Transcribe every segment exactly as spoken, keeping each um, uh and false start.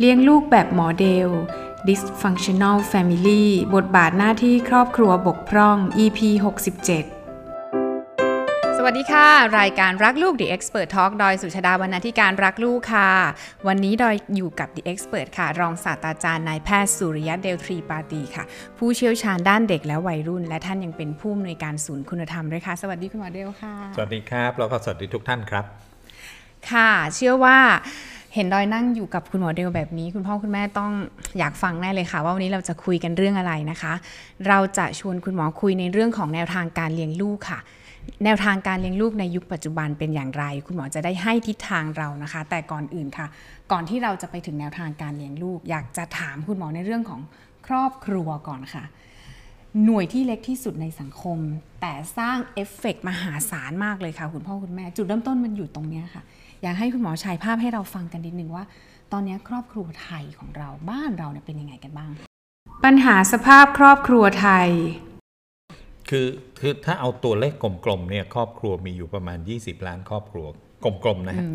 เลี้ยงลูกแบบหมอเดล Dysfunctional Family บทบาทหน้าที่ครอบครัวบกพร่อง อี พี หกสิบเจ็ดสวัสดีค่ะรายการรักลูก The Expert Talk ดอยสุชดาบรรณาธิการรักลูกค่ะวันนี้ดอยอยู่กับ The Expert ค่ะรองศาสตราจารย์นายแพทย์สุริยะเดลทรีปาตีค่ะผู้เชี่ยวชาญด้านเด็กและวัยรุ่นและท่านยังเป็นผู้อำนวยการศูนย์คุณธรรมด้วยค่ะสวัสดีคุณหมอเดลค่ะสวัสดีครับแล้วก็สวัสดีทุกท่านครับค่ะเชื่อว่าเห็นดอยนั่งอยู่กับคุณหมอเดลแบบนี้คุณพ่อคุณแม่ต้องอยากฟังแน่เลยค่ะว่าวันนี้เราจะคุยกันเรื่องอะไรนะคะเราจะชวนคุณหมอคุยในเรื่องของแนวทางการเลี้ยงลูกค่ะแนวทางการเลี้ยงลูกในยุคปัจจุบันเป็นอย่างไรคุณหมอจะได้ให้ทิศทางเรานะคะแต่ก่อนอื่นค่ะก่อนที่เราจะไปถึงแนวทางการเลี้ยงลูกอยากจะถามคุณหมอในเรื่องของครอบครัวก่อนค่ะหน่วยที่เล็กที่สุดในสังคมแต่สร้างเอฟเฟกต์มหาศาลมากเลยค่ะคุณพ่อคุณแม่จุดเริ่มต้นมันอยู่ตรงนี้ค่ะอยากให้คุณหมอฉายภาพให้เราฟังกันนิดนึงว่าตอนนี้ครอบครัวไทยของเราบ้านเราเนี่ยเป็นยังไงกันบ้างปัญหาสภาพครอบครัวไทยคือคือถ้าเอาตัวเลขกลมๆเนี่ยครอบครัวมีอยู่ประมาณยี่สิบล้านครอบครัวกลมๆนะฮะ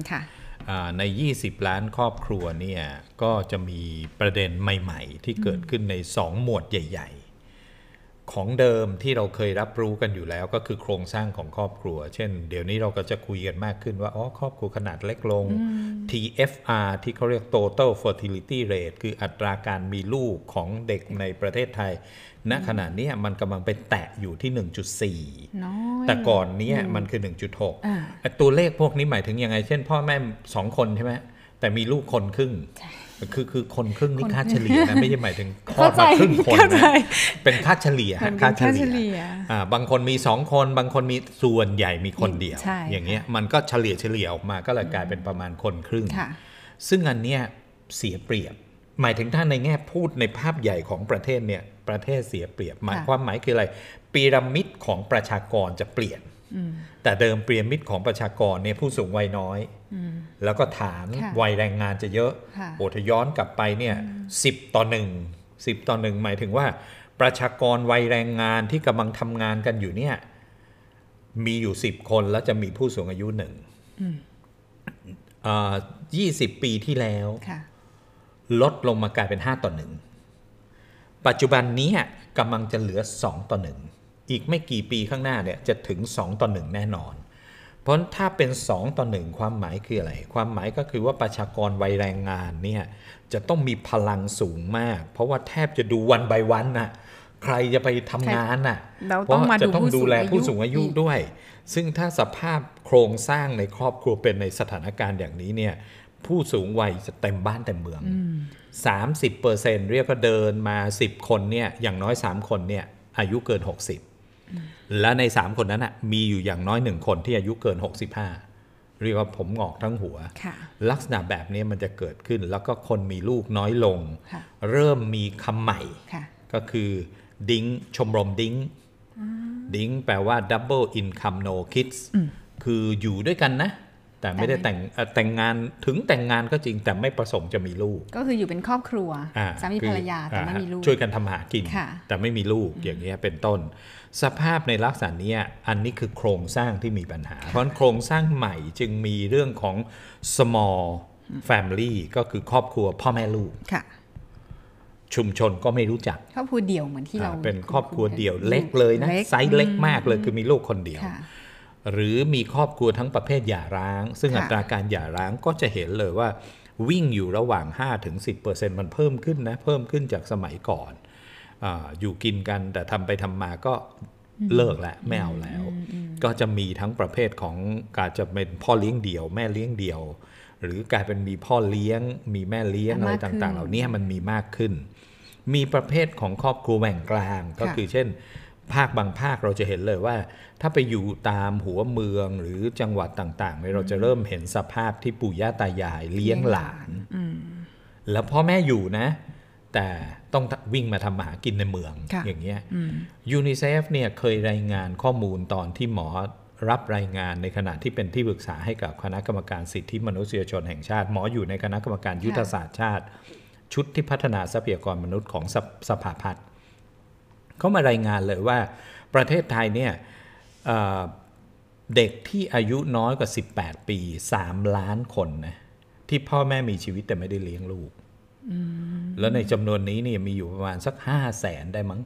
ในยี่สิบล้านครอบครัวเนี่ยก็จะมีประเด็นใหม่ๆที่เกิดขึ้นในสองหมวดใหญ่ๆของเดิมที่เราเคยรับรู้กันอยู่แล้วก็คือโครงสร้างของครอบครัวเช่นเดี๋ยวนี้เราก็จะคุยกันมากขึ้นว่าอ๋อครอบครัวขนาดเล็กลง ที เอฟ อาร์ ที่เขาเรียก Total Fertility Rate คืออัตราการมีลูกของเด็กในประเทศไทยณขณะนี้มันกำลังไปแตะอยู่ที่ หนึ่งจุดสี่ แต่ก่อนนี้มันคือ หนึ่งจุดหก ตัวเลขพวกนี้หมายถึงยังไงเช่นพ่อแม่สองคนใช่ไหมแต่มีลูกคนครึ่งคือคือคนครึ่งนี่ค่าเฉลี่ยนะไม่ใช่หมายถึงคลอดมาครึ่งคนนะเป็นค่าเฉลี่ยค่าเฉลี่ยบางคนมีสองคนบางคนมีส่วนใหญ่มีคนเดียวอย่างเงี้ยมันก็เฉลี่ยเฉลี่ยออกมาก็เลยกลายเป็นประมาณคนครึ่งซึ่งอันเนี้ยเสียเปรียบหมายถึงถ้าในแง่พูดในภาพใหญ่ของประเทศเนี่ยประเทศเสียเปรียบหมายความหมายคืออะไรพีระมิดของประชากรจะเปลี่ยนแต่เดิมพีระมิดของประชากรเนี่ยผู้สูงวัยน้อยแล้วก็ฐานวัยแรงงานจะเยอะโอ้ถ้าย้อนกลับไปเนี่ยสิบต่อหนึ่ง สิบต่อหนึ่งหมายถึงว่าประชากรวัยแรงงานที่กำลังทำงานกันอยู่เนี่ยมีอยู่สิบคนแล้วจะมีผู้สูงอายุหนึ่งยี่สิบปีที่แล้วลดลงมากลายเป็นห้าต่อหนึ่งปัจจุบันนี้กำลังจะเหลือสองต่อหนึ่งอีกไม่กี่ปีข้างหน้าเนี่ยจะถึงสองต่อหนึ่งแน่นอนเพราะถ้าเป็นสองต่อหนึ่งความหมายคืออะไรความหมายก็คือว่าประชากรวัยแรงงานเนี่ยจะต้องมีพลังสูงมากเพราะว่าแทบจะดูวันใบวันน่ะใครจะไปทำงานน่ะเพราะจะต้องดูแลผู้สูงอายุด้วยซึ่งถ้าสภาพโครงสร้างในครอบครัวเป็นในสถานการณ์อย่างนี้เนี่ยผู้สูงวัยจะเต็มบ้านเต็มเมือง สามสิบเปอร์เซ็นต์ เรียกว่าเดินมาสิบคนเนี่ยอย่างน้อยสามคนเนี่ยอายุเกินหกสิบและในสามคนนั้นอ่ะมีอยู่อย่างน้อยหนึ่งคนที่อายุเกินหกสิบห้าเรียกว่าผมงอกทั้งหัวลักษณะแบบนี้มันจะเกิดขึ้นแล้วก็คนมีลูกน้อยลงเริ่มมีคำใหม่ก็คือดิ้งชมรมดิ้งดิ้งแปลว่า Double Income No Kids คืออยู่ด้วยกันนะแต่ไม่ได้แต่งแต่งงานถึงแต่งงานก็จริงแต่ไม่ประสงค์จะมีลูกก็คืออยู่เป็นครอบครัวสามีภรรยาแต่ไม่มีลูกช่วยกันทำหากินแต่ไม่มีลูกอย่างนี้เป็นต้นสภาพในลักษณะนี้อันนี้คือโครงสร้างที่มีปัญหาเพราะโครงสร้างใหม่จึงมีเรื่องของ small family ก็คือครอบครัวพ่อแม่ลูกชุมชนก็ไม่รู้จักครอบครัวเดี่ยวเหมือนที่เราเป็นครอบครัวเดี่ยวเล็กเลยนะไซส์เล็กมากเลยคือมีลูกคนเดียวหรือมีครอบครัวทั้งประเภทหย่าร้างซึ่งอัตราการหย่าร้างก็จะเห็นเลยว่าวิ่งอยู่ระหว่าง ห้าถึงสิบเปอร์เซ็นต์ มันเพิ่มขึ้นนะเพิ่มขึ้นจากสมัยก่อนออยู่กินกันแต่ทำไปทำมาก็เลิกแล้วไม่เอาแล้วก็จะมีทั้งประเภทของการจะเป็นพ่อเลี้ยงเดี่ยวแม่เลี้ยงเดี่ยวหรือการเป็นมีพ่อเลี้ยงมีแม่เลี้ยงอะไรต่างๆเหล่านี้มันมีมากขึ้นมีประเภทของครอบครัวแบ่งกลางก็คือเช่นภาคบางภาคเราจะเห็นเลยว่าถ้าไปอยู่ตามหัวเมืองหรือจังหวัดต่างๆเนี่ยเราจะเริ่มเห็นสภาพที่ปู่ย่าตายายเลี้ยงหลานแล้วพ่อแม่อยู่นะแต่ต้องวิ่งมาทำหากินในเมืองอย่างเงี้ยยูนิเซฟเนี่ยเคยรายงานข้อมูลตอนที่หมอรับรายงานในขณะที่เป็นที่ปรึกษาให้กับคณะกรรมการสิทธิมนุษยชนแห่งชาติหมออยู่ในคณะกรรมการยุทธศาสตร์ชาติชุดที่พัฒนาทรัพยากรมนุษย์ของสภาพัฒน์เขามารายงานเลยว่าประเทศไทยเนี่ยเด็กที่อายุน้อยกว่าสิบแปดปีสามล้านคนนะที่พ่อแม่มีชีวิตแต่ไม่ได้เลี้ยงลูก แล้วในจำนวนนี้เนี่ยมีอยู่ประมาณสักห้าแสนได้มั้ง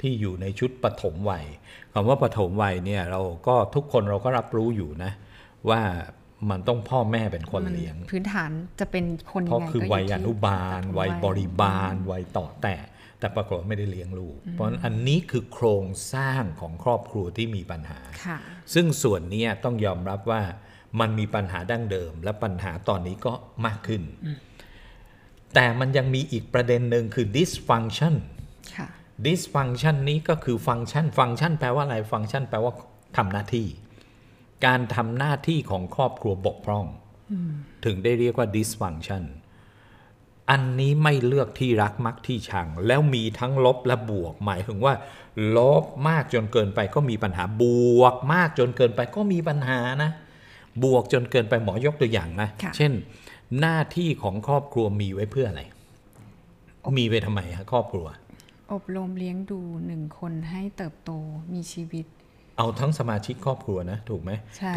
ที่อยู่ในชุดปฐมวัยคำว่าปฐมวัยเนี่ยเราก็ทุกคนเราก็รับรู้อยู่นะว่ามันต้องพ่อแม่เป็นคนเลี้ยงพื้นฐานจะเป็นคนยังไงก็คือวัยอนุบาลวัยบริบาลวัยต่อแต่แต่ปรากฏไม่ได้เลี้ยงลูกเพราะอันนี้คือโครงสร้างของครอบครัวที่มีปัญหาซึ่งส่วนนี้ต้องยอมรับว่ามันมีปัญหาดั้งเดิมและปัญหาตอนนี้ก็มากขึ้นแต่มันยังมีอีกประเด็นหนึ่งคือ dysfunction dysfunction นี้ก็คือฟังก์ชันฟังก์ชันแปลว่าอะไรฟังก์ชันแปลว่าทำหน้าที่การทำหน้าที่ของครอบครัวบกพร่องถึงได้เรียกว่า dysfunction อันนี้ไม่เลือกที่รักมักที่ชังแล้วมีทั้งลบและบวกหมายถึงว่าลบมากจนเกินไปก็มีปัญหาบวกมากจนเกินไปก็มีปัญหานะบวกจนเกินไปหมอยกตัวอย่างนะเช่นหน้าที่ของครอบครัวมีไว้เพื่ออะไรมีไว้ทำไมฮะครอบครัวอบรมเลี้ยงดูหนึ่งคนให้เติบโตมีชีวิตเอาทั้งสมาชิกครอบครัวนะถูกไหม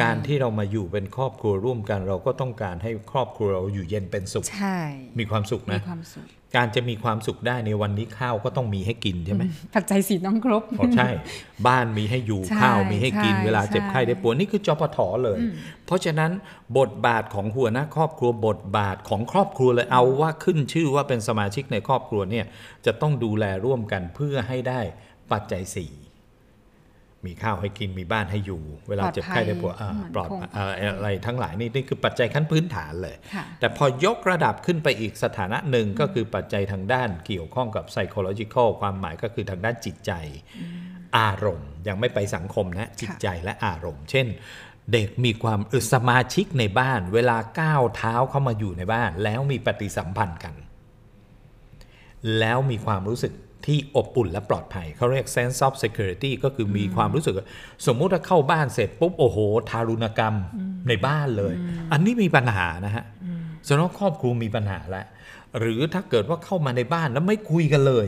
การที่เรามาอยู่เป็นครอบครัวร่วมกันเราก็ต้องการให้ครอบครัวเราอยู่เย็นเป็นสุขมีความสุขนะการจะมีความสุขได้ในวันนี้ข้าวก็ต้องมีให้กินใช่ไหมปัจจัยสี่ต้องครบใช่บ้านมีให้อยู่ข้าวมีให้กินเวลาเจ็บไข้ได้ป่วยนี่คือจปท.เลยเพราะฉะนั้นบทบาทของหัวหน้าครอบครัวบทบาทของครอบครัวเลยเอาว่าขึ้นชื่อว่าเป็นสมาชิกในครอบครัวเนี่ยจะต้องดูแลร่วมกันเพื่อให้ได้ปัจจัยสี่มีข้าวให้กินมีบ้านให้อยู่เวลาเจ็บไข้ได้ป่วยปลอดอะไรทั้งหลายนี่นี่คือปัจจัยขั้นพื้นฐานเลยแต่พอยกระดับขึ้นไปอีกสถานะหนึ่งก็คือปัจจัยทางด้านเกี่ยวข้องกับ psychological ความหมายก็คือทางด้านจิตใจอารมณ์ยังไม่ไปสังคมนะจิตใจและอารมณ์เช่นเด็กมีความสมาชิกในบ้านเวลาก้าวเท้าเข้ามาอยู่ในบ้านแล้วมีปฏิสัมพันธ์กันแล้วมีความรู้สึกที่อบอุ่นและปลอดภัยเขาเรียก sense of security ก็คือมีความรู้สึกสมมุติว่าเข้าบ้านเสร็จปุ๊บโอ้โหทารุณกรรมในบ้านเลยอันนี้มีปัญหานะฮะสำหรับครอบครัวมีปัญหาแล้วหรือถ้าเกิดว่าเข้ามาในบ้านแล้วไม่คุยกันเลย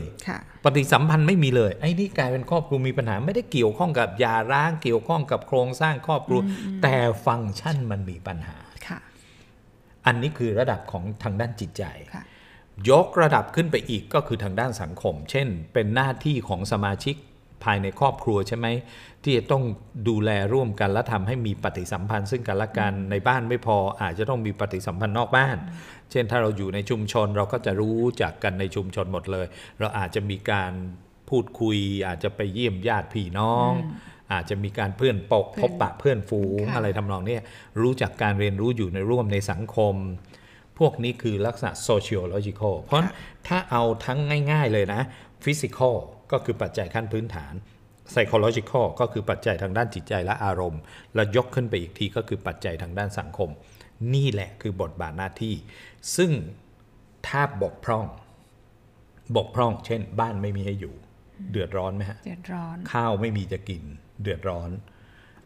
ปฏิสัมพันธ์ไม่มีเลยไอ้นี่กลายเป็นครอบครัวมีปัญหาไม่ได้เกี่ยวข้องกับยาร้างเกี่ยวข้องกับโครงสร้างครอบครัวแต่ฟังก์ชันมันมีปัญหาอันนี้คือระดับของทางด้านจิตใจยกระดับขึ้นไปอีกก็คือทางด้านสังคมเช่นเป็นหน้าที่ของสมาชิกภายในครอบครัวใช่ไหมที่จะต้องดูแลร่วมกันและทำให้มีปฏิสัมพันธ์ซึ่งกันและกันในบ้านไม่พออาจจะต้องมีปฏิสัมพันธ์นอกบ้านเช่นถ้าเราอยู่ในชุมชนเราก็จะรู้จักกันในชุมชนหมดเลยเราอาจจะมีการพูดคุยอาจจะไปเยี่ยมญาติพี่น้องอาจจะมีการเพื่อนปกพบปะเพื่อนฝูงอะไรทำนองนี้รู้จักการเรียนรู้อยู่ในร่วมในสังคมพวกนี้คือลักษณะ sociological เพราะถ้าเอาทั้งง่ายๆเลยนะ physical ก็คือปัจจัยขั้นพื้นฐาน psychological ก็คือปัจจัยทางด้านจิตใจและอารมณ์แล้วยกขึ้นไปอีกทีก็คือปัจจัยทางด้านสังคมนี่แหละคือบทบาทหน้าที่ซึ่งถ้าบกพร่องบกพร่องเช่นบ้านไม่มีให้อยู่เดือดร้อนไหมฮะเดือดร้อนข้าวไม่มีจะกินเดือดร้อน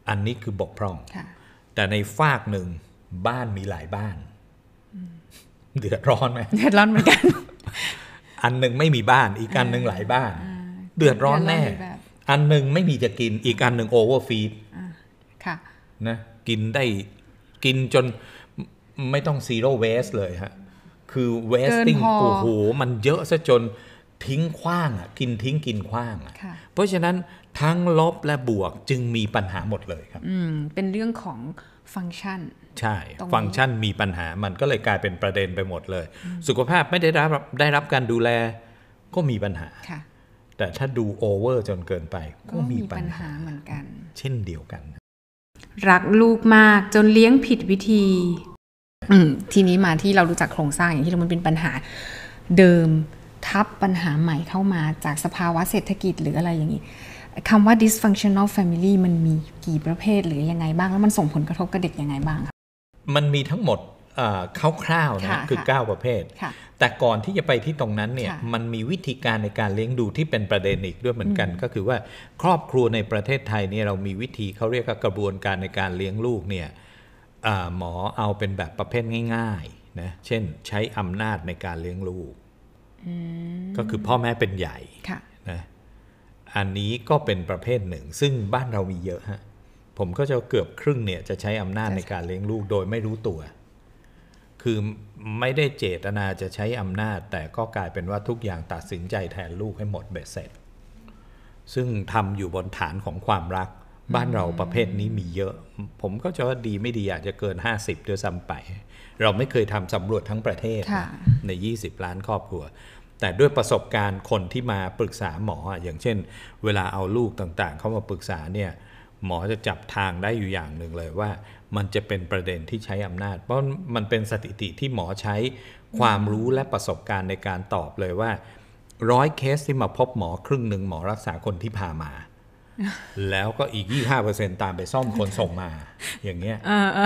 อันนี้คือบกพร่องแต่ในฝากหนึ่งบ้านมีหลายบ้านเดือดร้อนไหมเดือดร้อนเหมือนกันอันหนึ่งไม่มีบ้านอีกอันหนึ่งหลายบ้านเดือดร้อนแน่อันหนึ่งไม่มีจะกินอีกอันหนึ่งโอเวอร์ฟีดนะกินได้กินจนไม่ต้องซีโร่เวสเลยฮะคือเวสติ้งโอ้โหมันเยอะซะจนทิ้งขว้างอ่ะกินทิ้งกินขว้างอ่ะเพราะฉะนั้นทั้งลบและบวกจึงมีปัญหาหมดเลยครับอืมเป็นเรื่องของฟังก์ชันใช่ฟังก์ชันมีปัญหามันก็เลยกลายเป็นประเด็นไปหมดเลยสุขภาพไม่ได้รับได้รับการดูแลก็มีปัญหาแต่ถ้าดูโอเวอร์จนเกินไปก็มีปัญหาเหมือนกันเช่นเดียวกันรักลูกมากจนเลี้ยงผิดวิธีทีนี้มาที่เรารู้จักโครงสร้างอย่างที่มันเป็นปัญหาเดิมทับปัญหาใหม่เข้ามาจากสภาวะเศรษฐกิจหรืออะไรอย่างนี้คำว่า dysfunctional family มันมีกี่ประเภทหรือยังไงบ้างแล้วมันส่งผลกระทบกับเด็กยังไงบ้างคะมันมีทั้งหมดคร่าวๆนะคือเก้าประเภทแต่ก่อนที่จะไปที่ตรงนั้นเนี่ยมันมีวิธีการในการเลี้ยงดูที่เป็นประเด็นอีกด้วยเหมือนกันก็คือว่าครอบครัวในประเทศไทยเนี่ยเรามีวิธีเขาเรียกว่ากระบวนการในการเลี้ยงลูกเนี่ยหมอเอาเป็นแบบประเภทง่ายๆนะเช่นใช้อำนาจในการเลี้ยงลูกก็คือพ่อแม่เป็นใหญ่นะอันนี้ก็เป็นประเภทหนึ่งซึ่งบ้านเรามีเยอะฮะผมก็จะเกือบครึ่งเนี่ยจะใช้อำนาจในการเลี้ยงลูกโดยไม่รู้ตัว คือไม่ได้เจตนาจะใช้อำนาจแต่ก็กลายเป็นว่าทุกอย่างตัดสินใจแทนลูกให้หมดเบ็ดเสร็จซึ่งทำอยู่บนฐานของความรักบ้านเราประเภทนี้มีเยอะผมก็จะว่าดีไม่ดีอาจจะเกินห้าสิบด้วยซ้ำไปเราไม่เคยทำสำรวจทั้งประเทศในยี่สิบล้านครอบครัวแต่ด้วยประสบการณ์คนที่มาปรึกษาหมออย่างเช่นเวลาเอาลูกต่างๆเข้ามาปรึกษาเนี่ยหมอจะจับทางได้อยู่อย่างหนึ่งเลยว่ามันจะเป็นประเด็นที่ใช้อำนาจเพราะมันเป็นสถิติที่หมอใช้ความรู้และประสบการณ์ในการตอบเลยว่าร้อยเคสที่มาพบหมอครึ่งหนึ่งหมอรักษาคนที่พามาแล้วก็อีก ยี่สิบห้าเปอร์เซ็นต์ ตามไปซ่อมคนส่งมาอย่างเงี้ย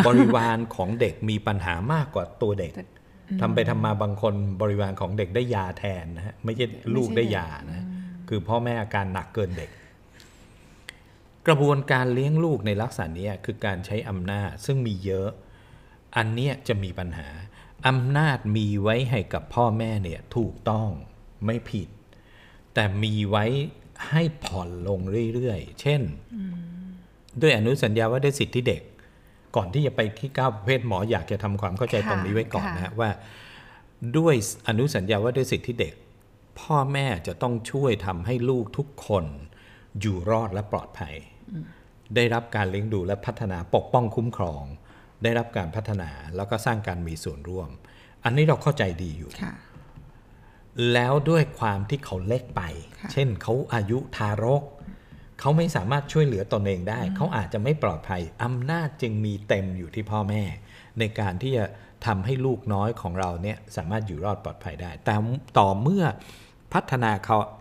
บริวารของเด็กมีปัญหามากกว่าตัวเด็กทำไปทำมาบางคนบริวารของเด็กได้ยาแทนนะฮะไม่ใช่ลูกได้ยานะคือพ่อแม่อาการหนักเกินเด็กกระบวนการเลี้ยงลูกในลักษณะนี้คือการใช้อำนาจซึ่งมีเยอะอันเนี้ยจะมีปัญหาอำนาจมีไว้ให้กับพ่อแม่เนี่ยถูกต้องไม่ผิดแต่มีไว้ให้ผ่อนลงเรื่อยๆเช่นด้วยอนุสัญญาว่าได้สิทธิเด็กก่อนที่จะไปที่เก้าประเภทหมออยากจะทำความเข้าใจตรงนี้ไว้ก่อนนะว่าด้วยอนุสัญญาว่าด้วยสิทธิเด็กพ่อแม่จะต้องช่วยทำให้ลูกทุกคนอยู่รอดและปลอดภัยได้รับการเลี้ยงดูและพัฒนาปกป้องคุ้มครองได้รับการพัฒนาแล้วก็สร้างการมีส่วนร่วมอันนี้เราเข้าใจดีอยู่แล้วด้วยความที่เขาเล็กไปเช่นเขาอายุทารกเขาไม่สามารถช่วยเหลือตนเองได้เขาอาจจะไม่ปลอดภัยอำนาจจึงมีเต็มอยู่ที่พ่อแม่ในการที่จะทำให้ลูกน้อยของเราเนี่ยสามารถอยู่รอดปลอดภัยได้แต่ต่อเมื่อพัฒนา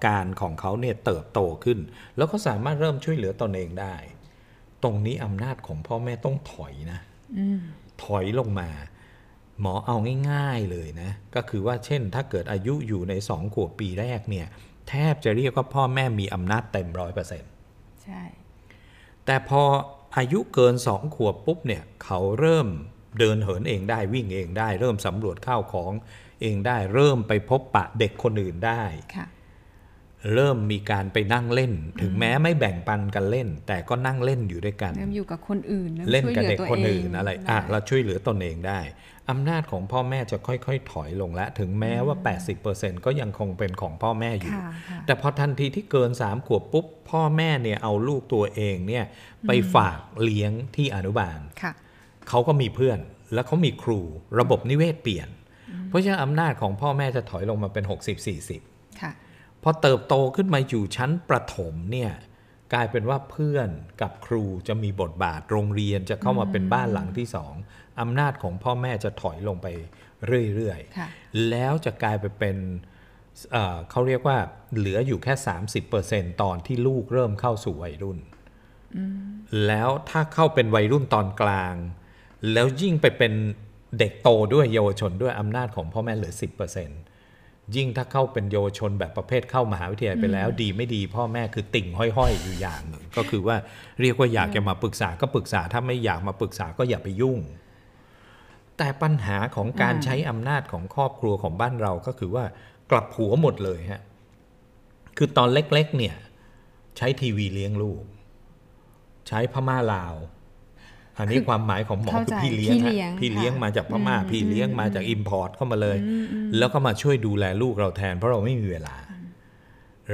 การของเขาเนี่ยเติบโตขึ้นแล้วเขาสามารถเริ่มช่วยเหลือตนเองได้ตรงนี้อำนาจของพ่อแม่ต้องถอยนะถอยลงมาหมอเอาง่ายๆเลยนะก็คือว่าเช่นถ้าเกิดอายุอยู่ในสองขวบปีแรกเนี่ยแทบจะเรียกว่าพ่อแม่มีอำนาจเต็ม ร้อยเปอร์เซ็นต์ ใช่แต่พออายุเกินสองขวบปุ๊บเนี่ยเขาเริ่มเดินเหินเองได้วิ่งเองได้เริ่มสำรวจข้าวของเองได้เริ่มไปพบปะเด็กคนอื่นได้เริ่มมีการไปนั่งเล่นถึงแม้ไม่แบ่งปันกันเล่นแต่ก็นั่งเล่นอยู่ด้วยกันเริ่มอยู่กับคนอื่นเล่นกับเด็กคนอื่นอะไรอ่ะเราช่วยเหลือตนเองได้อำนาจของพ่อแม่จะค่อยๆถอยลงและถึงแม้ว่า แปดสิบเปอร์เซ็นต์ ก็ยังคงเป็นของพ่อแม่อยู่แต่พอทันทีที่เกินสามขวบปุ๊บพ่อแม่เนี่ยเอาลูกตัวเองเนี่ยไปฝากเลี้ยงที่อนุบาลเขาก็มีเพื่อนแล้วเขามีครูระบบนิเวศเปลี่ยนเพราะฉะนั้นอำนาจของพ่อแม่จะถอยลงมาเป็น หกสิบ สี่สิบ ค่ะพอเติบโตขึ้นมาอยู่ชั้นประถมเนี่ยกลายเป็นว่าเพื่อนกับครูจะมีบทบาทโรงเรียนจะเข้ามาเป็นบ้านหลังที่สองอำนาจของพ่อแม่จะถอยลงไปเรื่อยๆแล้วจะกลายไปเป็น เอ่อ เขาเรียกว่าเหลืออยู่แค่ สามสิบเปอร์เซ็นต์ ตอนที่ลูกเริ่มเข้าสู่วัยรุ่นแล้วถ้าเข้าเป็นวัยรุ่นตอนกลางแล้วยิ่งไปเป็นเด็กโตด้วยเยาวชนด้วยอำนาจของพ่อแม่เหลือ สิบเปอร์เซ็นต์ ยิ่งถ้าเข้าเป็นเยาวชนแบบประเภทเข้ามหาวิทยาลัยไปแล้วดีไม่ดีพ่อแม่คือติ่งห้อยๆอยู่อย่างหนึ่งก็คือว่าเรียกว่าอยากจะมาปรึกษาก็ปรึกษาถ้าไม่อยากมาปรึกษาก็อย่าไปยุ่งแต่ปัญหาของการใช้อำนาจของครอบครัวของบ้านเราก็คือว่ากลับหัวหมดเลยฮะคือตอนเล็กๆเนี่ยใช้ทีวีเลี้ยงลูกใช้พม่าลาวอันนี้ความหมายของหมอคือพี่เลี้ยงนะพี่เลี้ยงมาจากพม่าพี่เลี้ยงมาจากอิมพอร์ตเข้ามาเลยแล้วก็มาช่วยดูแลลูกเราแทนเพราะเราไม่มีเวลา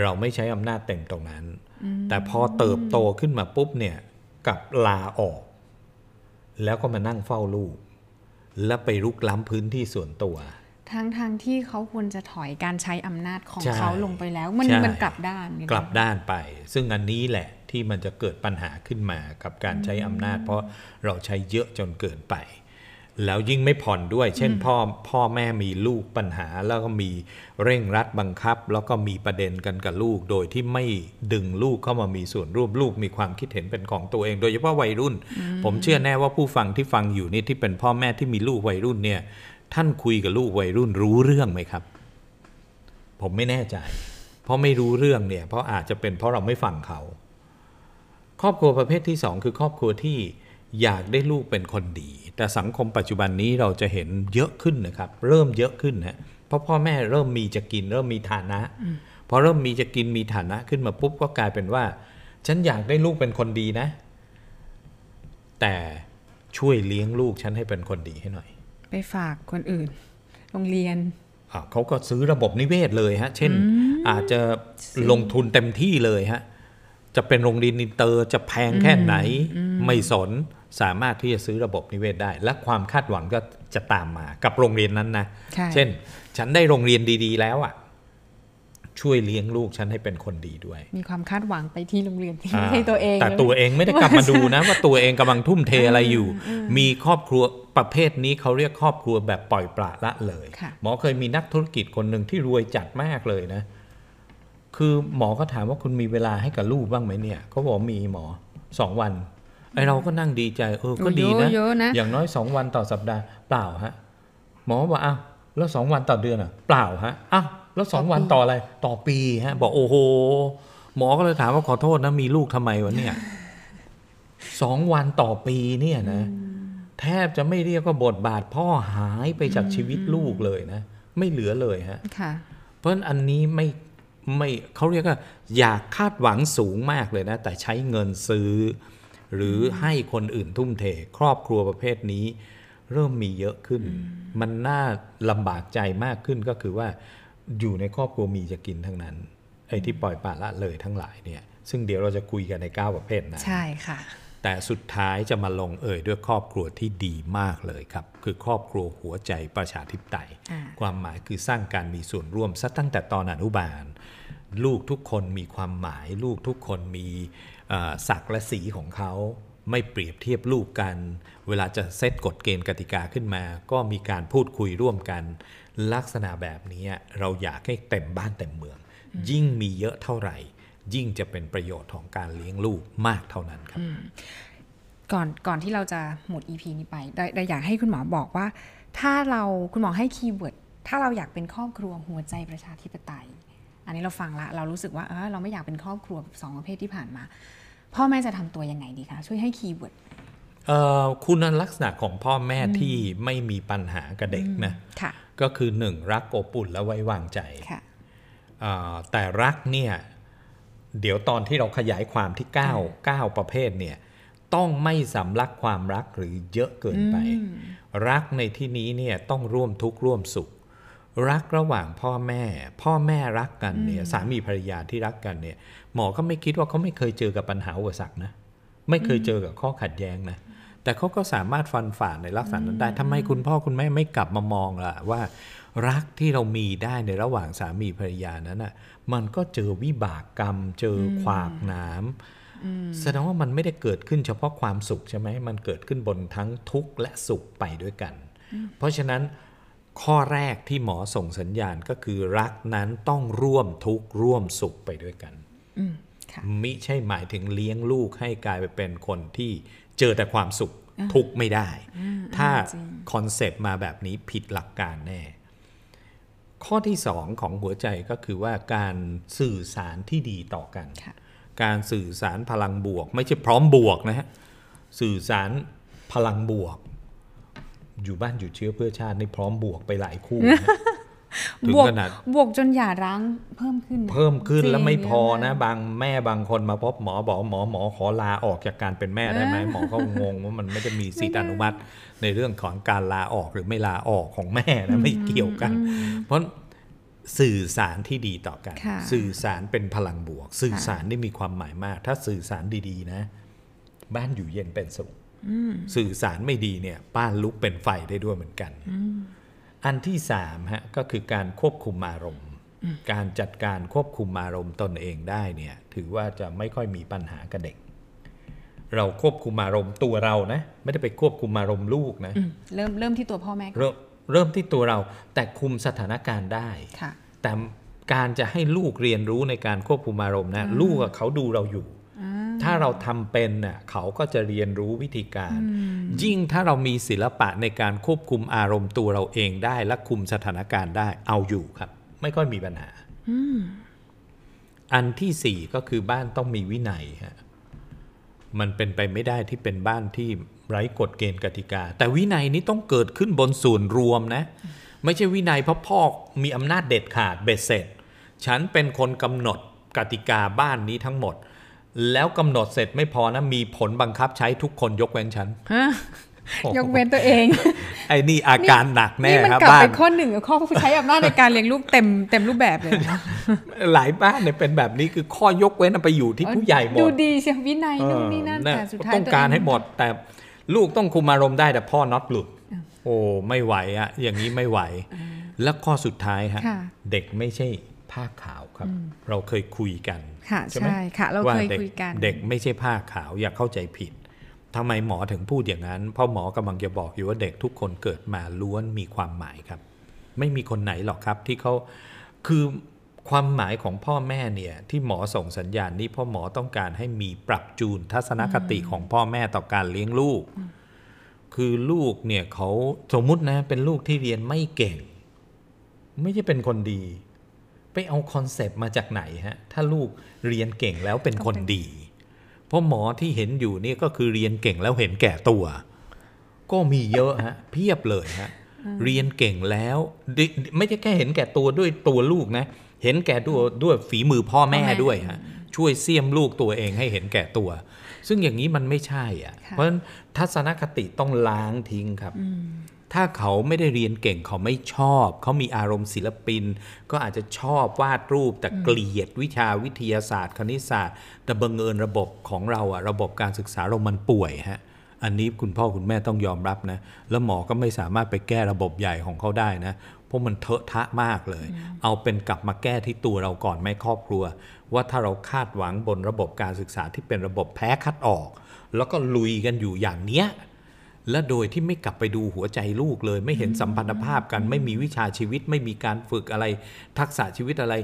เราไม่ใช้อำนาจเต็มตรงนั้นแต่พอเติบโตขึ้นมาปุ๊บเนี่ยกับลาออกแล้วก็มานั่งเฝ้าลูกแล้วไปรุกล้ำพื้นที่ส่วนตัวทั้งทางที่เขาควรจะถอยการใช้อำนาจของเขาลงไปแล้วมันมันกลับด้านกลับด้านไปซึ่งอันนี้แหละที่มันจะเกิดปัญหาขึ้นมากับการใช้อำนาจเพราะเราใช้เยอะจนเกินไปแล้วยิ่งไม่ผ่อนด้วยเช่นพ่อพ่อแม่มีลูกปัญหาแล้วก็มีเร่งรัดบังคับแล้วก็มีประเด็นกันกับลูกโดยที่ไม่ดึงลูกเข้ามามีส่วนร่วมลูกมีความคิดเห็นเป็นของตัวเองโดยเฉพาะวัยรุ่นผมเชื่อแน่ว่าผู้ฟังที่ฟังอยู่นี่ที่เป็นพ่อแม่ที่มีลูกวัยรุ่นเนี่ยท่านคุยกับลูกวัยรุ่นรู้เรื่องไหมครับผมไม่แน่ใจเพราะไม่รู้เรื่องเนี่ยเพราะอาจจะเป็นเพราะเราไม่ฟังเขาครอบครัวประเภทที่สองคือครอบครัวที่อยากได้ลูกเป็นคนดีแต่สังคมปัจจุบันนี้เราจะเห็นเยอะขึ้นนะครับเริ่มเยอะขึ้นนะเพราะพ่อแม่เริ่มมีจะกินเริ่มมีฐานะพอเริ่มมีจะกินมีฐานะขึ้นมาปุ๊บก็กลายเป็นว่าฉันอยากได้ลูกเป็นคนดีนะแต่ช่วยเลี้ยงลูกฉันให้เป็นคนดีให้หน่อย ไปฝากคนอื่นโรงเรียนเขาก็ซื้อระบบนิเวศเลยฮะเช่นอาจจะลงทุนเต็มที่เลยฮะจะเป็นโรงเรียนอินเตอร์จะแพงแค่ไหนไม่สนสามารถที่จะซื้อระบบนิเวศได้และความคาดหวังก็จะตามมากับโรงเรียนนั้นนะเช่นฉันได้โรงเรียนดีๆแล้วอ่ะช่วยเลี้ยงลูกฉันให้เป็นคนดีด้วยมีความคาดหวังไปที่โรงเรียนที่ไม่ใช่ตัวเองแต่ตัวเองไม่ได้กลับมาดูนะว่าตัวเองกำลังทุ่มเทอะไรอยู่มีครอบครัวประเภทนี้เขาเรียกครอบครัวแบบปล่อยปละละเลยหมอเคยมีนักธุรกิจคนหนึ่งที่รวยจัดมากเลยนะคือหมอก็ถามว่าคุณมีเวลาให้กับลูกบ้างไหมเนี่ยเขาบอกมีหมอสองวันไอเราก็นั่งดีใจเออก็ดีนะอย่างน้อยสองวันต่อสัปดาห์เปล่าฮะหมอว่าอ้าวแล้วสองวันต่อเดือนอ่ะเปล่าฮะอ้าวแล้วสองวันต่ออะไรต่อปีฮะบอกโอ้โหหมอก็เลยถามว่าขอโทษนะมีลูกทำไมวะเนี่ยสองวันต่อปีเนี่ยนะแทบจะไม่เรียกว่าบทบาทพ่อหายไปจากชีวิตลูกเลยนะไม่เหลือเลยฮะเพราะอันนี้ไม่ไม่เขาเรียกว่าอยากคาดหวังสูงมากเลยนะแต่ใช้เงินซื้อหรือให้คนอื่นทุ่มเทครอบครัวประเภทนี้เริ่มมีเยอะขึ้นมันน่าลำบากใจมากขึ้นก็คือว่าอยู่ในครอบครัวมีจะกินทั้งนั้นไอ้ที่ปล่อยปละละเลยทั้งหลายเนี่ยซึ่งเดี๋ยวเราจะคุยกันในเก้าประเภทนะใช่ค่ะแต่สุดท้ายจะมาลงเอ่ยด้วยครอบครัวที่ดีมากเลยครับคือครอบครัวหัวใจประชาธิปไตยความหมายคือสร้างการมีส่วนร่วมซะตั้งแต่ตอนอนุบาลลูกทุกคนมีความหมายลูกทุกคนมีศักดิ์และสีของเขาไม่เปรียบเทียบลูกกันเวลาจะเซตกฎเกณฑ์กติกาขึ้นมาก็มีการพูดคุยร่วมกันลักษณะแบบนี้เราอยากให้เต็มบ้านเต็มเมืองยิ่งมีเยอะเท่าไหร่ยิ่งจะเป็นประโยชน์ของการเลี้ยงลูกมากเท่านั้นครับก่อนก่อนที่เราจะหมด อี พี นี้ไปได้ได้อยากให้คุณหมอบอกว่าถ้าเราคุณหมอให้คีย์เวิร์ดถ้าเราอยากเป็นครอบครัวหัวใจประชาธิปไตยอันนี้เราฟังละเรารู้สึกว่าเออเราไม่อยากเป็นครอบครัวสองประเภทที่ผ่านมาพ่อแม่จะทำตัวยังไงดีคะช่วยให้คีย์เวิร์ดคุณลักษณะของพ่อแม่ที่ไม่มีปัญหากับเด็กนะก็คือหนึ่งรักอบอุ่นและไว้วางใจแต่รักเนี่ยเดี๋ยวตอนที่เราขยายความที่เก้า เก้าประเภทเนี่ยต้องไม่สำลักความรักหรือเยอะเกินไปรักในที่นี้เนี่ยต้องร่วมทุกข์ร่วมสุขรักระหว่างพ่อแม่พ่อแม่รักกันเนี่ยสามีภรรยาที่รักกันเนี่ยหมอก็ไม่คิดว่าเขาไม่เคยเจอกับปัญหาอุปสรรคนะไม่เคยเจอกับข้อขัดแย้งนะแต่เขาก็สามารถฟันฝ่าในลักษณะนั้นได้ทำไมคุณพ่อคุณแม่ไม่กลับมามองล่ะว่ารักที่เรามีได้ในระหว่างสามีภรรยานั้นน่ะมันก็เจอวิบากกรรมเจอขวากหนามแสดงว่ามันไม่ได้เกิดขึ้นเฉพาะความสุขใช่ไหมมันเกิดขึ้นบนทั้งทุกข์และสุขไปด้วยกันเพราะฉะนั้นข้อแรกที่หมอส่งสัญญาณก็คือรักนั้นต้องร่วมทุกข์ร่วมสุขไปด้วยกันมิใช่หมายถึงเลี้ยงลูกให้กลายไปเป็นคนที่เจอแต่ความสุขทุกข์ไม่ได้ถ้าคอนเซปต์มาแบบนี้ผิดหลักการแน่ข้อที่สองของหัวใจก็คือว่าการสื่อสารที่ดีต่อกันการสื่อสารพลังบวกไม่ใช่พร้อมบวกนะฮะสื่อสารพลังบวกอยู่บ้านอยู่เชื้อเพื่อชาตินี่พร้อมบวกไปหลายคู่ ถึงขนาดบวกจนหย่าร้างเพิ่มขึ้นเพิ่มขึ้นแล้วไม่พอนะบางแม่บางคนมาพบหมอบอกหมอหมอขอลาออกจากการเป็นแม่ได้ไหมหมอก็งงว่ามันไม่ได้มีสิทธิอนุมัติในเรื่องของการลาออกหรือไม่ลาออกของแม่นะไม่เกี่ยวกันเพราะสื่อสารที่ดีต่อกันสื่อสารเป็นพลังบวกสื่อสารนี่มีความหมายมากถ้าสื่อสารดีๆนะบ้านอยู่เย็นเป็นสุขสื่อสารไม่ดีเนี่ยบ้านลุกเป็นไฟได้ด้วยเหมือนกันอันที่สามฮะก็คือการควบคุมอารมณ์การจัดการควบคุมอารมณ์ตนเองได้เนี่ยถือว่าจะไม่ค่อยมีปัญหากับเด็กเราควบคุมอารมณ์ตัวเรานะไม่ได้ไปควบคุมอารมณ์ลูกนะเริ่มเริ่มที่ตัวพ่อแม่เริ่มเริ่มที่ตัวเราแต่คุมสถานการณ์ได้แต่การจะให้ลูกเรียนรู้ในการควบคุมอารมณ์นะลูกเขาดูเราอยู่ถ้าเราทำเป็นน่ะเขาก็จะเรียนรู้วิธีการยิ่งถ้าเรามีศิลปะในการควบคุมอารมณ์ตัวเราเองได้และคุมสถานการณ์ได้เอาอยู่ครับไม่ค่อยมีปัญหาอันที่สี่ก็คือบ้านต้องมีวินัยฮะมันเป็นไปไม่ได้ที่เป็นบ้านที่ไร้กฎเกณฑ์กติกาแต่วินัยนี้ต้องเกิดขึ้นบนส่วนรวมนะไม่ใช่วินัยเพราะพ่อมีอำนาจเด็ดขาดเบ็ดเสร็จฉันเป็นคนกำหนดกติกาบ้านนี้ทั้งหมดแล้วกำหนดเสร็จไม่พอนะมีผลบังคับใช้ทุกคนยกเว้นฉัน ยกเว้นตัวเองไอ้นี่อาการหนักแน่ครับบ้านนี่มันกลับไปข้อหนึ่งข้อผู้ใช้อำนาจในการเลี้ยงลูกเต็มเต็มรูปแบบเลยหลายบ้านเนี่ยเป็นแบบนี้คือข้อยกเว้นไปอยู่ที่ผู้ใหญ่หมดดูดีเชียววินัยนู่นนี่นั่นแต่สุดท้ายต้องการให้หมดแต่ลูกต้องคุมอารมณ์ได้แต่พ่อน็อตหลุดโอ้ไม่ไหวอะอย่างนี้ไม่ไหวแล้วข้อสุดท้ายฮะเด็กไม่ใช่ผ้าขาวครับเราเคยคุยกันใช่ไหมค่ะเราเคยคุยกันเด็กไม่ใช่ผ้าขาวอย่าเข้าใจผิดทำไมหมอถึงพูดอย่างนั้นเพราะหมอกำลังจะบอกอยู่ว่าเด็กทุกคนเกิดมาล้วนมีความหมายครับไม่มีคนไหนหรอกครับที่เขาคือความหมายของพ่อแม่เนี่ยที่หมอส่งสัญญาณนี้พ่อหมอต้องการให้มีปรับจูนทัศนคติของพ่อแม่ต่อการเลี้ยงลูกคือลูกเนี่ยเขาสมมุตินะเป็นลูกที่เรียนไม่เก่งไม่ใช่เป็นคนดีไปเอาคอนเซปต์มาจากไหนฮะถ้าลูกเรียนเก่งแล้วเป็นคนดีเพราะหมอที่เห็นอยู่นี่ก็คือเรียนเก่งแล้วเห็นแก่ตัวก็มีเยอะฮะเพียบเลยฮะเรียนเก่งแล้วไม่ใช่แค่เห็นแก่ตัวด้วยตัวลูกนะเห็นแก่ตัวด้วยฝีมือพ่อแม่ด้วยฮะช่วยเสี้ยมลูกตัวเองให้เห็นแก่ตัวซึ่งอย่างนี้มันไม่ใช่อ่ะเพราะฉะนั้นทัศนคติต้องล้างทิ้งครับถ้าเขาไม่ได้เรียนเก่งเขาไม่ชอบเขามีอารมณ์ศิลปินก็อาจจะชอบวาดรูปแต่เกลียดวิชาวิทยาศาสตร์คณิตศาสตร์แต่บังเอิญระบบของเราอะระบบการศึกษาเรามันป่วยฮะอันนี้คุณพ่อคุณแม่ต้องยอมรับนะแล้วหมอก็ไม่สามารถไปแก้ระบบใหญ่ของเขาได้นะเพราะมันเถอะทะมากเลยเอาเป็นกลับมาแก้ที่ตัวเราก่อนไม่ครอบครัวว่าถ้าเราคาดหวังบนระบบการศึกษาที่เป็นระบบแพ้คัดออกแล้วก็ลุยกันอยู่อย่างเนี้ยและโดยที่ไม่กลับไปดูหัวใจลูกเลยไม่เห็นสัมพันธภาพกันไม่มีวิชาชีวิตไม่มีการฝึกอะไรทักษะชีวิตอะไร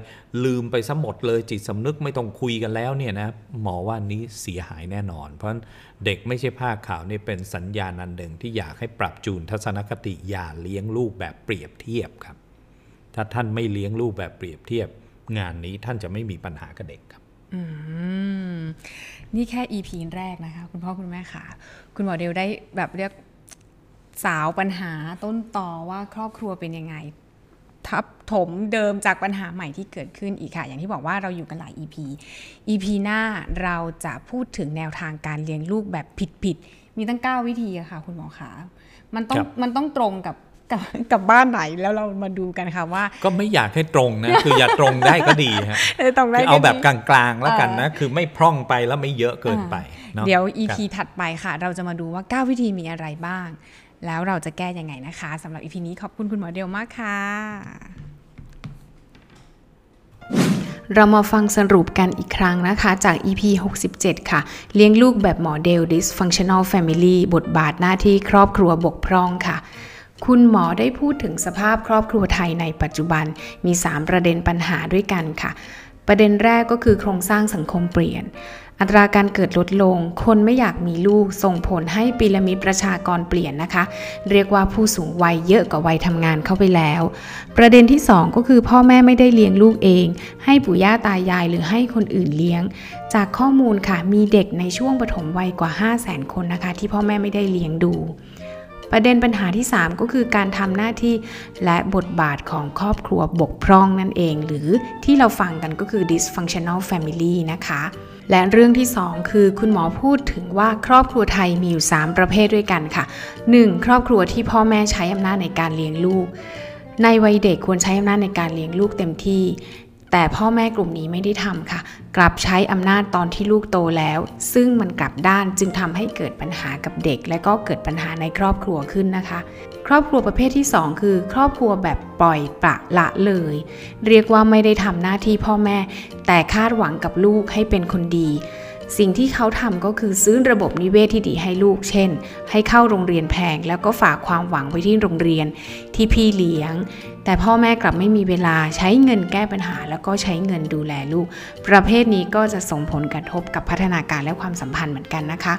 ลืมไปซะหมดเลยจิตสำนึกไม่ต้องคุยกันแล้วเนี่ยนะหมอว่านี้เสียหายแน่นอนเพราะเด็กไม่ใช่ผ้าขาวนี่เป็นสัญญาณอันหนึ่งที่อยากให้ปรับจูนทัศนคติอย่าเลี้ยงลูกแบบเปรียบเทียบครับถ้าท่านไม่เลี้ยงลูกแบบเปรียบเทียบงานนี้ท่านจะไม่มีปัญหากับเด็กครับนี่แค่ อี พี แรกนะคะคุณพ่อคุณแม่ค่ะคุณหมอเดลได้แบบเรียกสาวปัญหาต้นต่อว่าครอบครัวเป็นยังไงทับถมเดิมจากปัญหาใหม่ที่เกิดขึ้นอีกค่ะอย่างที่บอกว่าเราอยู่กันหลาย อี พี อี พี หน้าเราจะพูดถึงแนวทางการเลี้ยงลูกแบบผิดๆมีตั้งเก้าวิธีอะค่ะคุณหมอขามันต้องมันต้องตรงกับกับบ้านไหนแล้วเรามาดูกันค่ะว่าก็ไม่อยากให้ตรงนะคืออย่าตรงได้ก็ดีฮะเอาแบบกลางๆแล้วกันนะคือไม่พร่องไปแล้วไม่เยอะเกินไปเดี๋ยว อี พี ถัดไปค่ะเราจะมาดูว่าเก้าวิธีมีอะไรบ้างแล้วเราจะแก้ยังไงนะคะสำหรับ อี พี นี้ขอบคุณคุณหมอเดลมากค่ะเรามาฟังสรุปกันอีกครั้งนะคะจาก อี พี หกสิบเจ็ดค่ะเลี้ยงลูกแบบหมอเดล Dysfunctional Family บทบาทหน้าที่ครอบครัวบกพร่องค่ะคุณหมอได้พูดถึงสภาพครอบครัวไทยในปัจจุบันมีสามประเด็นปัญหาด้วยกันค่ะประเด็นแรกก็คือโครงสร้างสังคมเปลี่ยนอัตราการเกิดลดลงคนไม่อยากมีลูกส่งผลให้พีระมิดประชากรเปลี่ยนนะคะเรียกว่าผู้สูงวัยเยอะกว่าวัยทำงานเข้าไปแล้วประเด็นที่สองก็คือพ่อแม่ไม่ได้เลี้ยงลูกเองให้ปู่ย่าตายายหรือให้คนอื่นเลี้ยงจากข้อมูลค่ะมีเด็กในช่วงปฐมวัยกว่า ห้าแสน คนนะคะที่พ่อแม่ไม่ได้เลี้ยงดูประเด็นปัญหาที่สามก็คือการทำหน้าที่และบทบาทของครอบครัวบกพร่องนั่นเองหรือที่เราฟังกันก็คือ dysfunctional family นะคะและเรื่องที่สองคือคุณหมอพูดถึงว่าครอบครัวไทยมีอยู่สามประเภทด้วยกันค่ะหนึ่งครอบครัวที่พ่อแม่ใช้อำนาจในการเลี้ยงลูกในวัยเด็กควรใช้อำนาจในการเลี้ยงลูกเต็มที่แต่พ่อแม่กลุ่มนี้ไม่ได้ทำค่ะกลับใช้อำนาจตอนที่ลูกโตแล้วซึ่งมันกลับด้านจึงทำให้เกิดปัญหากับเด็กและก็เกิดปัญหาในครอบครัวขึ้นนะคะครอบครัวประเภทที่สองคือครอบครัวแบบปล่อยปละละเลยเรียกว่าไม่ได้ทำหน้าที่พ่อแม่แต่คาดหวังกับลูกให้เป็นคนดีสิ่งที่เขาทำก็คือซื้อระบบนิเวศที่ดีให้ลูกเช่นให้เข้าโรงเรียนแพงแล้วก็ฝากความหวังไว้ที่โรงเรียนที่พี่เลี้ยงแต่พ่อแม่กลับไม่มีเวลาใช้เงินแก้ปัญหาแล้วก็ใช้เงินดูแลลูกประเภทนี้ก็จะส่งผลกระทบกับพัฒนาการและความสัมพันธ์เหมือนกันนะคะ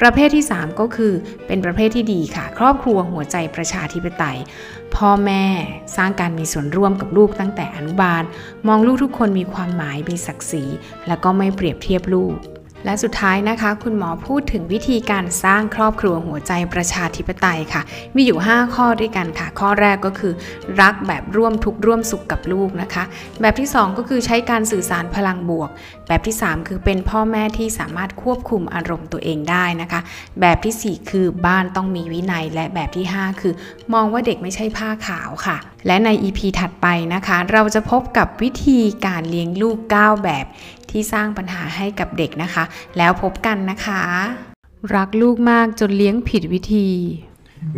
ประเภทที่สามก็คือเป็นประเภทที่ดีค่ะครอบครัวหัวใจประชาธิปไตยพ่อแม่สร้างการมีส่วนร่วมกับลูกตั้งแต่อนุบาลมองลูกทุกคนมีความหมายมีศักดิ์ศรีแล้วก็ไม่เปรียบเทียบลูก และสุดท้ายนะคะคุณหมอพูดถึงวิธีการสร้างครอบครัวหัวใจประชาธิปไตยค่ะมีอยู่ห้าข้อด้วยกันค่ะข้อแรกก็คือรักแบบร่วมทุกข์ร่วมสุขกับลูกนะคะแบบที่สองก็คือใช้การสื่อสารพลังบวกแบบที่สามคือเป็นพ่อแม่ที่สามารถควบคุมอารมณ์ตัวเองได้นะคะแบบที่สี่คือบ้านต้องมีวินัยและแบบที่ห้าคือมองว่าเด็กไม่ใช่ผ้าขาวค่ะและใน อี พี ถัดไปนะคะเราจะพบกับวิธีการเลี้ยงลูกเก้าแบบที่สร้างปัญหาให้กับเด็กนะคะแล้วพบกันนะคะรักลูกมากจนเลี้ยงผิดวิธี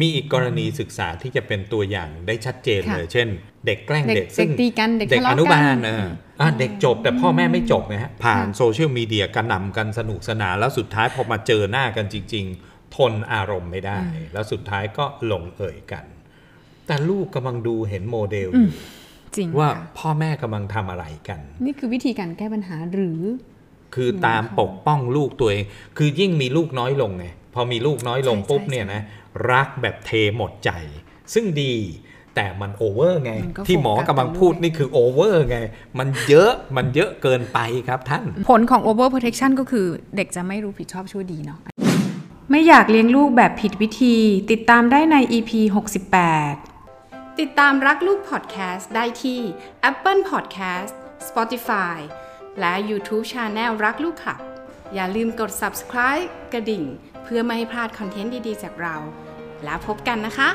มีอีกกรณีศึกษาที่จะเป็นตัวอย่างได้ชัดเจนเลยเช่นเด็กแกล้งเด็กซึ่งเด็กอนุบาลเด็กจบแต่พ่อแม่ไม่จบนะฮะผ่านโซเชียลมีเดียกระหน่ำกันสนุกสนานแล้วสุดท้ายพอมาเจอหน้ากันจริงๆทนอารมณ์ไม่ได้แล้วสุดท้ายก็หลงเอ่ยกันแต่ลูกกำลังดูเห็นโมเดลว่าพ่อแม่กำลังทำอะไรกันนี่คือวิธีการแก้ปัญหาหรือคือตามปกป้องลูกตัวเองคือยิ่งมีลูกน้อยลงไงพอมีลูกน้อยลงปุ๊บเนี่ยนะรักแบบเทหมดใจซึ่งดีแต่มันโอเวอร์ไงที่หมอกำลังพูดนี่คือโอเวอร์ไงมันเยอะมันเยอะเกินไปครับท่านผลของ over protection ก็คือเด็กจะไม่รู้ผิดชอบชั่วดีเนาะไม่อยากเลี้ยงลูกแบบผิดวิธีติดตามได้ใน อี พี หกสิบแปดติดตามรักลูกพอดแคสต์ได้ที่ Apple Podcast Spotify และ YouTube Channel รักลูกค่ะอย่าลืมกด Subscribe กระดิ่งเพื่อไม่ให้พลาดคอนเทนต์ดีๆจากเราแล้วพบกันนะคะ